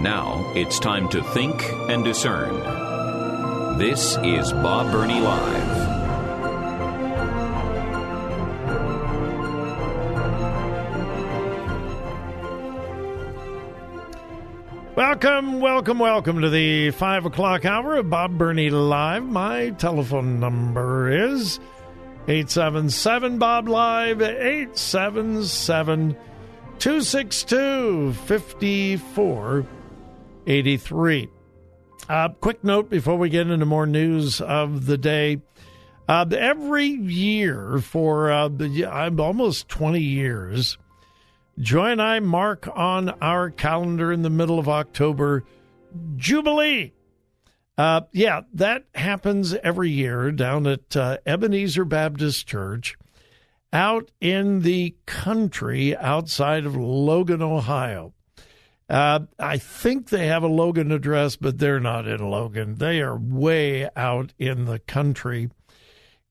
Now it's time to think and discern. This is Bob Birney Live. Welcome to the 5 o'clock hour of Bob Birney Live. My telephone number is 877-BOB-LIVE, 877-262-54. 83. Quick note before we get into more news of the day. Every year for almost 20 years, Joy and I mark on our calendar in the middle of October, Jubilee. That happens every year down at Ebenezer Baptist Church out in the country outside of Logan, Ohio. I think they have a Logan address, but they're not in Logan. They are way out in the country.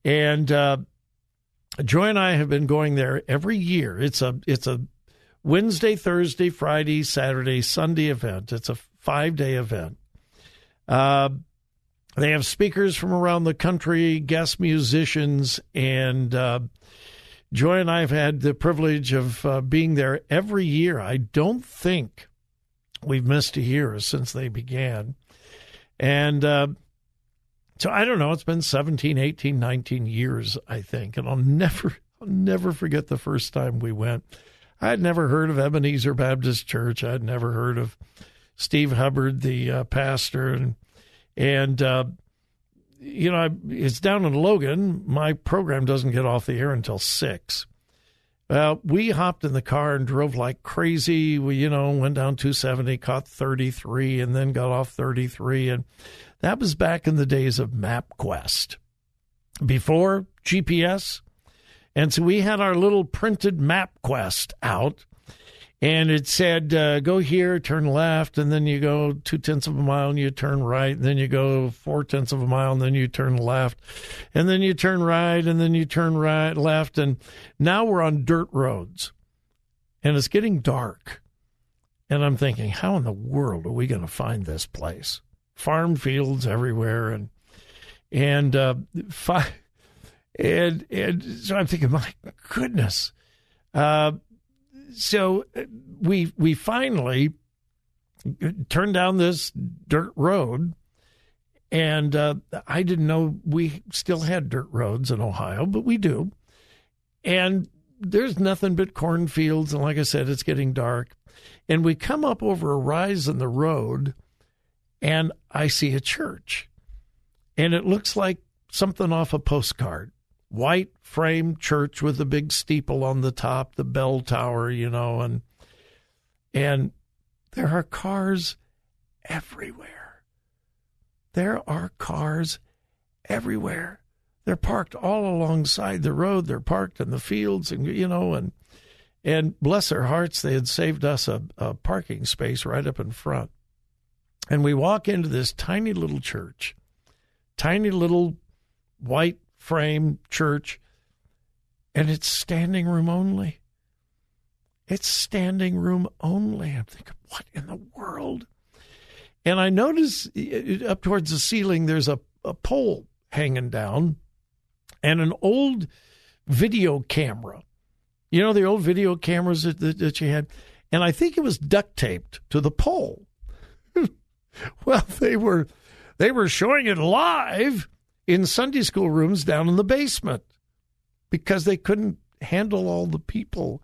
And Joy and I have been going there every year. It's a Wednesday, Thursday, Friday, Saturday, Sunday event. It's a 5-day event. They have speakers from around the country, guest musicians, and Joy and I have had the privilege of being there every year. I don't think we've missed a year since they began. And so I don't know, it's been 17, 18, 19 years, I think. And I'll never forget the first time we went. I had never heard of Ebenezer Baptist Church. I had never heard of Steve Hubbard, the pastor. And you know, it's down in Logan. My program doesn't get off the air until 6. We hopped in the car and drove like crazy. We, went down 270, caught 33, and then got off 33. And that was back in the days of MapQuest, before GPS. And so we had our little printed MapQuest out, and it said, go here, turn left, and then you go 0.2 miles and you turn right, and then you go 0.4 miles and then you turn left, and then you turn right, and then you turn right, left. And now we're on dirt roads, and it's getting dark. And I'm thinking, how in the world are we going to find this place? Farm fields everywhere, and so I'm thinking, my goodness. So we finally turned down this dirt road, and I didn't know we still had dirt roads in Ohio, but we do. And there's nothing but cornfields, and like I said, it's getting dark. And we come up over a rise in the road, and I see a church. And it looks like something off a postcard. White frame church with a big steeple on the top, the bell tower, and there are cars everywhere. They're parked all alongside the road. They're parked in the fields, and bless their hearts, they had saved us a parking space right up in front. And we walk into this tiny little church, tiny little white frame church, and it's standing room only. I'm thinking, what in the world? And I notice up towards the ceiling, there's a pole hanging down and an old video camera. You know, the old video cameras that you had? And I think it was duct taped to the pole. Well, they were showing it live in Sunday school rooms down in the basement because they couldn't handle all the people.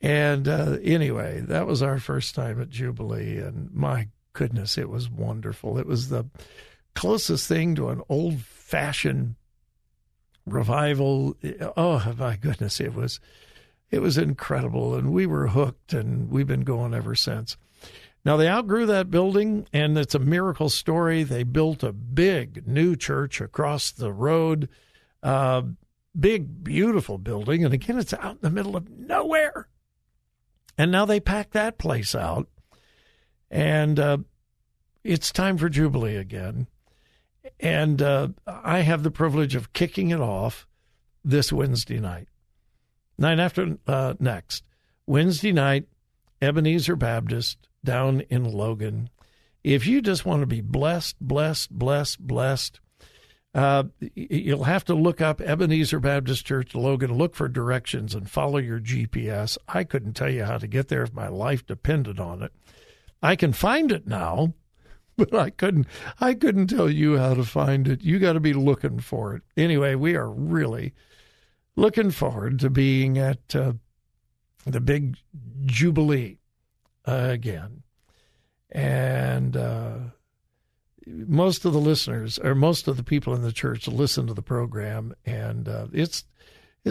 And anyway, that was our first time at Jubilee, and my goodness, it was wonderful. It was the closest thing to an old-fashioned revival. Oh, my goodness, it was It was incredible, and we were hooked, and we've been going ever since. Now, they outgrew that building, and it's a miracle story. They built a big new church across the road, big, beautiful building. And again, it's out in the middle of nowhere. And now they pack that place out, and it's time for Jubilee again. And I have the privilege of kicking it off this Wednesday night. Night after next, Wednesday night, Ebenezer Baptist down in Logan. If you just want to be blessed, you'll have to look up Ebenezer Baptist Church, Logan, look for directions and follow your GPS. I couldn't tell you how to get there if my life depended on it. I can find it now, but I couldn't tell you how to find it. You got to be looking for it. Anyway, we are really looking forward to being at the big Jubilee again. And most of the listeners, or most of the people in the church, listen to the program, and it's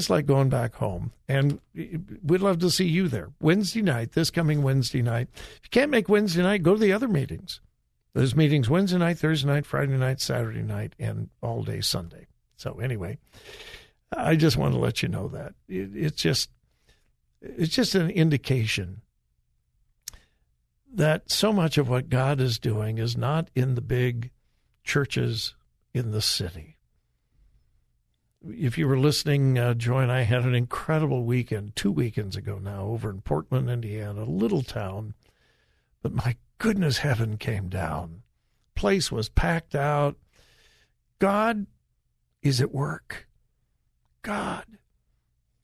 like going back home. And we'd love to see you there Wednesday night, this coming Wednesday night. If you can't make Wednesday night, go to the other meetings. There's meetings Wednesday night, Thursday night, Friday night, Saturday night, and all day Sunday. So anyway, I just want to let you know that. It's just an indication that so much of what God is doing is not in the big churches in the city. If you were listening, Joy and I had an incredible weekend, 2 weekends ago now, over in Portland, Indiana, a little town. But my goodness, heaven came down. Place was packed out. God is at work. God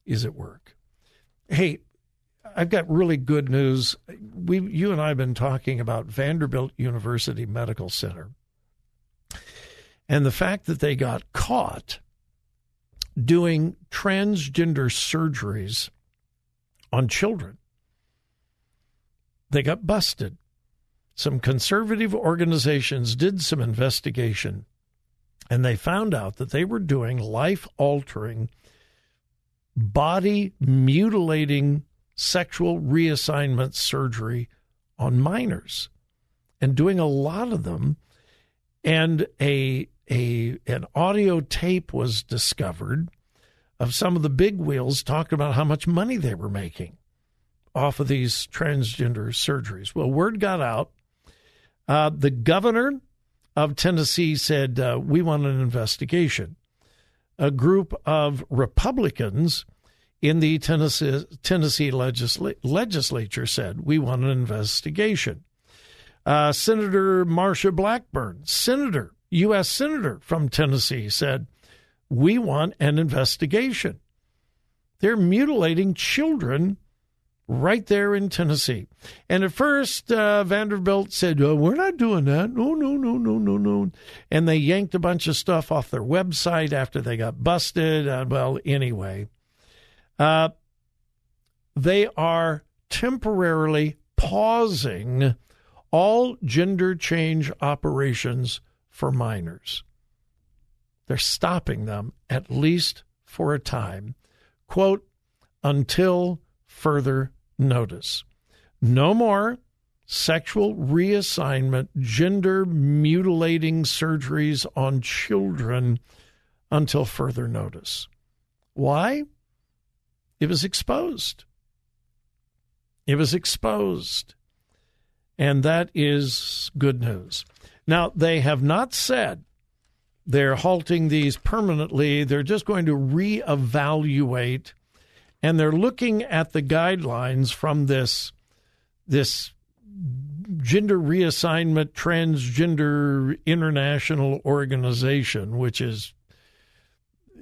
is at work. Hey, I've got really good news. You and I have been talking about Vanderbilt University Medical Center and the fact that they got caught doing transgender surgeries on children. They got busted. Some conservative organizations did some investigation, and they found out that they were doing life-altering, body-mutilating sexual reassignment surgery on minors, and doing a lot of them. And an audio tape was discovered of some of the big wheels talking about how much money they were making off of these transgender surgeries. Well, word got out. The governor of Tennessee said, we want an investigation. A group of Republicans in the Tennessee legislature said, we want an investigation. Senator Marsha Blackburn, U.S. Senator from Tennessee, said, we want an investigation. They're mutilating children right there in Tennessee. And at first, Vanderbilt said, oh, we're not doing that. No. And they yanked a bunch of stuff off their website after they got busted. They are temporarily pausing all gender change operations for minors. They're stopping them, at least for a time, quote, until further notice. No more sexual reassignment, gender-mutilating surgeries on children until further notice. Why? It was exposed. And that is good news. Now, they have not said they're halting these permanently. They're just going to reevaluate. And they're looking at the guidelines from this gender reassignment, transgender international organization, which is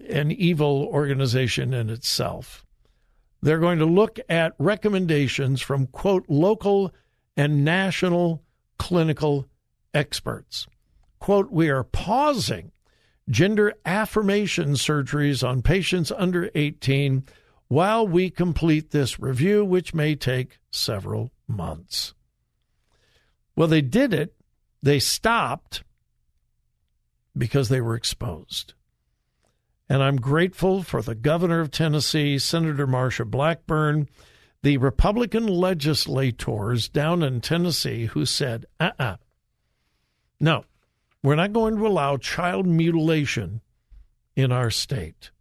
an evil organization in itself. They're going to look at recommendations from, quote, local and national clinical experts. Quote, we are pausing gender affirmation surgeries on patients under 18 while we complete this review, which may take several months. Well, they did it. They stopped because they were exposed. And I'm grateful for the governor of Tennessee, Senator Marsha Blackburn, the Republican legislators down in Tennessee who said, no, we're not going to allow child mutilation in our state.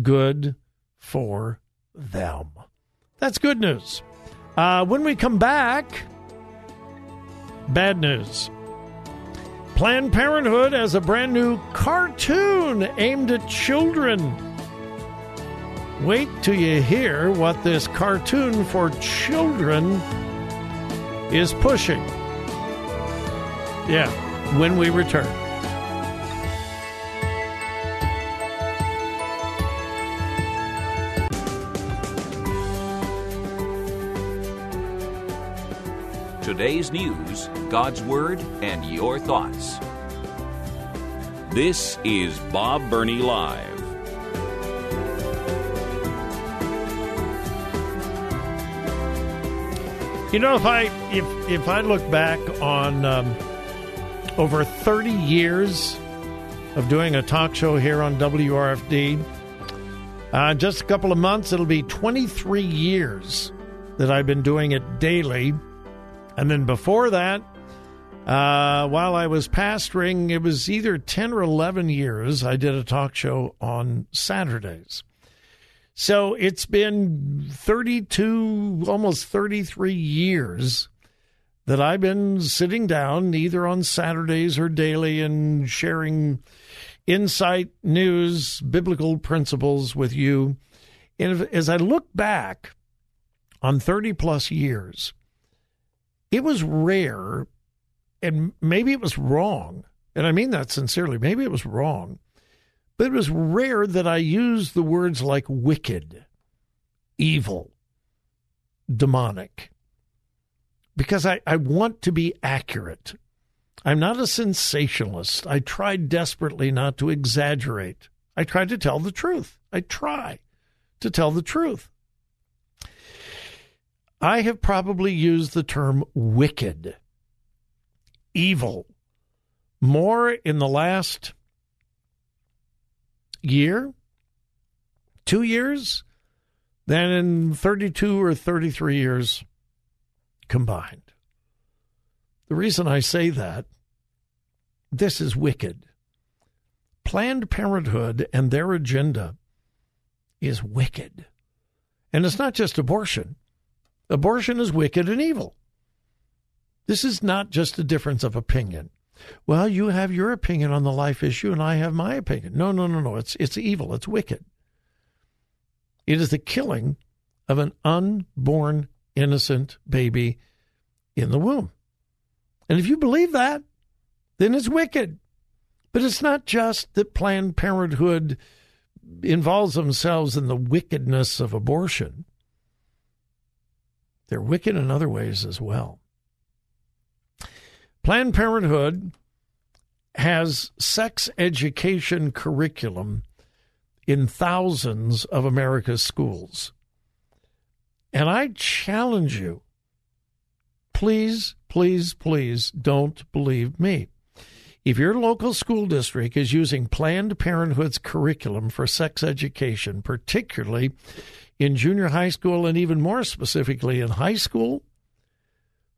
Good for them. That's good news. When we come back, bad news. Planned Parenthood has a brand new cartoon aimed at children. Wait till you hear what this cartoon for children is pushing. Yeah, when we return. Today's news, God's Word, and your thoughts. This is Bob Birney Live. You know, if I look back on over 30 years of doing a talk show here on WRFD, just a couple of months, it'll be 23 years that I've been doing it daily. And then before that, while I was pastoring, it was either 10 or 11 years I did a talk show on Saturdays. So it's been 32, almost 33 years that I've been sitting down either on Saturdays or daily and sharing insight, news, biblical principles with you. And as I look back on 30-plus years, it was rare, and maybe it was wrong, and I mean that sincerely, maybe it was wrong, but it was rare that I used the words like wicked, evil, demonic, because I want to be accurate. I'm not a sensationalist. I try desperately not to exaggerate. I try to tell the truth. I have probably used the term wicked, evil, more in the last year, 2 years, than in 32 or 33 years combined. The reason I say that, this is wicked. Planned Parenthood and their agenda is wicked. And it's not just abortion. Abortion is wicked and evil. This is not just a difference of opinion. Well, you have your opinion on the life issue, and I have my opinion. No. It's evil. It's wicked. It is the killing of an unborn, innocent baby in the womb. And if you believe that, then it's wicked. But it's not just that Planned Parenthood involves themselves in the wickedness of abortion. They're wicked in other ways as well. Planned Parenthood has sex education curriculum in thousands of America's schools. And I challenge you, please, please, please don't believe me. If your local school district is using Planned Parenthood's curriculum for sex education, particularly in junior high school, and even more specifically in high school,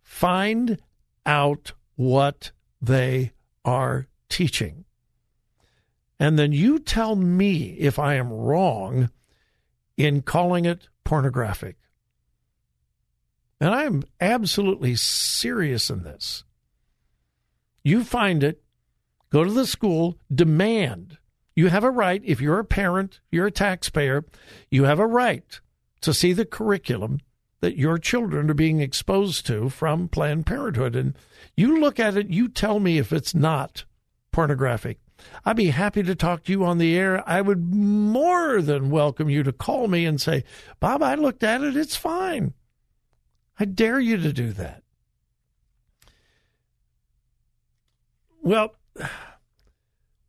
find out what they are teaching. And then you tell me if I am wrong in calling it pornographic. And I am absolutely serious in this. You find it, go to the school, demand. You have a right, if you're a parent, you're a taxpayer, you have a right to see the curriculum that your children are being exposed to from Planned Parenthood. And you look at it, you tell me if it's not pornographic. I'd be happy to talk to you on the air. I would more than welcome you to call me and say, Bob, I looked at it, it's fine. I dare you to do that. Well,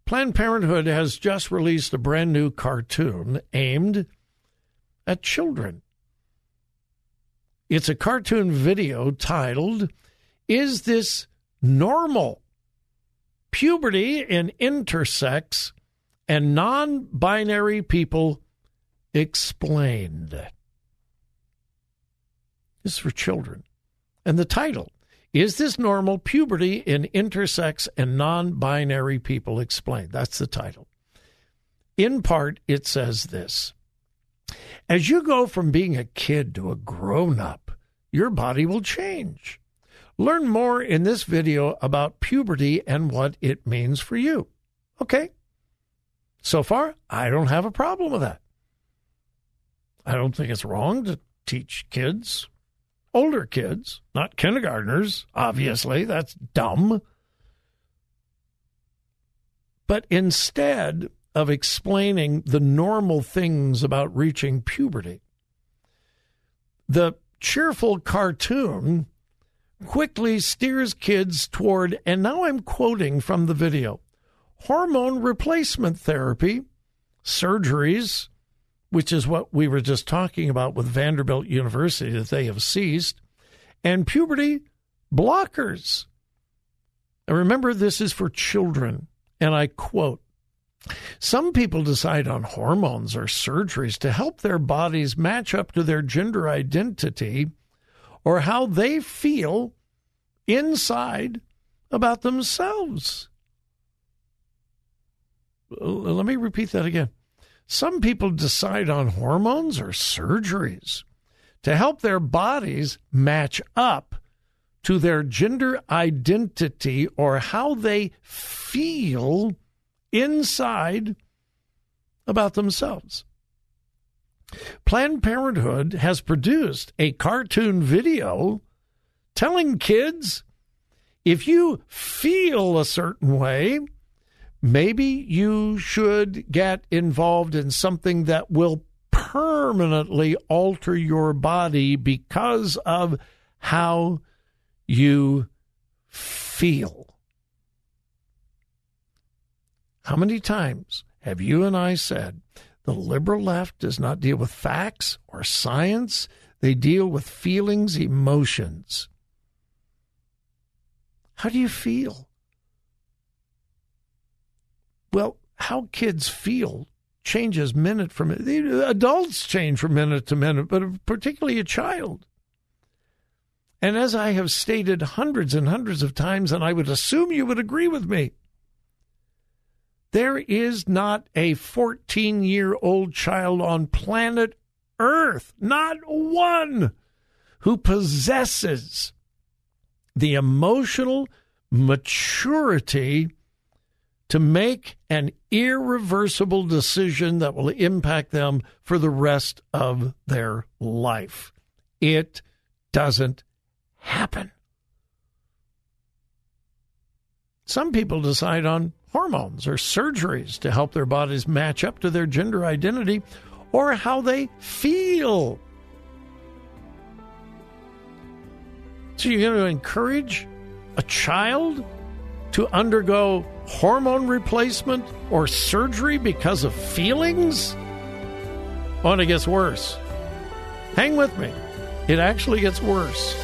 Planned Parenthood has just released a brand new cartoon aimed at children. It's a cartoon video titled, Is This Normal? Puberty in Intersex and non-binary people explained. This is for children. And the title, Is This Normal? Puberty in Intersex and Non-Binary People Explained. That's the title. In part, it says this. As you go from being a kid to a grown-up, your body will change. Learn more in this video about puberty and what it means for you. Okay. So far, I don't have a problem with that. I don't think it's wrong to teach kids, older kids, not kindergartners, obviously. That's dumb. But instead of explaining the normal things about reaching puberty, the cheerful cartoon quickly steers kids toward, and now I'm quoting from the video, hormone replacement therapy, surgeries, which is what we were just talking about with Vanderbilt University that they have ceased, and puberty blockers. And remember, this is for children, and I quote, some people decide on hormones or surgeries to help their bodies match up to their gender identity or how they feel inside about themselves. Let me repeat that again. Some people decide on hormones or surgeries to help their bodies match up to their gender identity or how they feel inside about themselves. Planned Parenthood has produced a cartoon video telling kids, if you feel a certain way, maybe you should get involved in something that will permanently alter your body because of how you feel. How many times have you and I said the liberal left does not deal with facts or science? They deal with feelings, emotions. How do you feel? Well, how kids feel changes minute from minute. Adults change from minute to minute, but particularly a child. And as I have stated hundreds and hundreds of times, and I would assume you would agree with me, there is not a 14-year-old child on planet Earth, not one, who possesses the emotional maturity to make an irreversible decision that will impact them for the rest of their life. It doesn't happen. Some people decide on hormones or surgeries to help their bodies match up to their gender identity or how they feel. So you're going to encourage a child to undergo hormone replacement or surgery because of feelings? Oh, and it gets worse. Hang with me. It actually gets worse.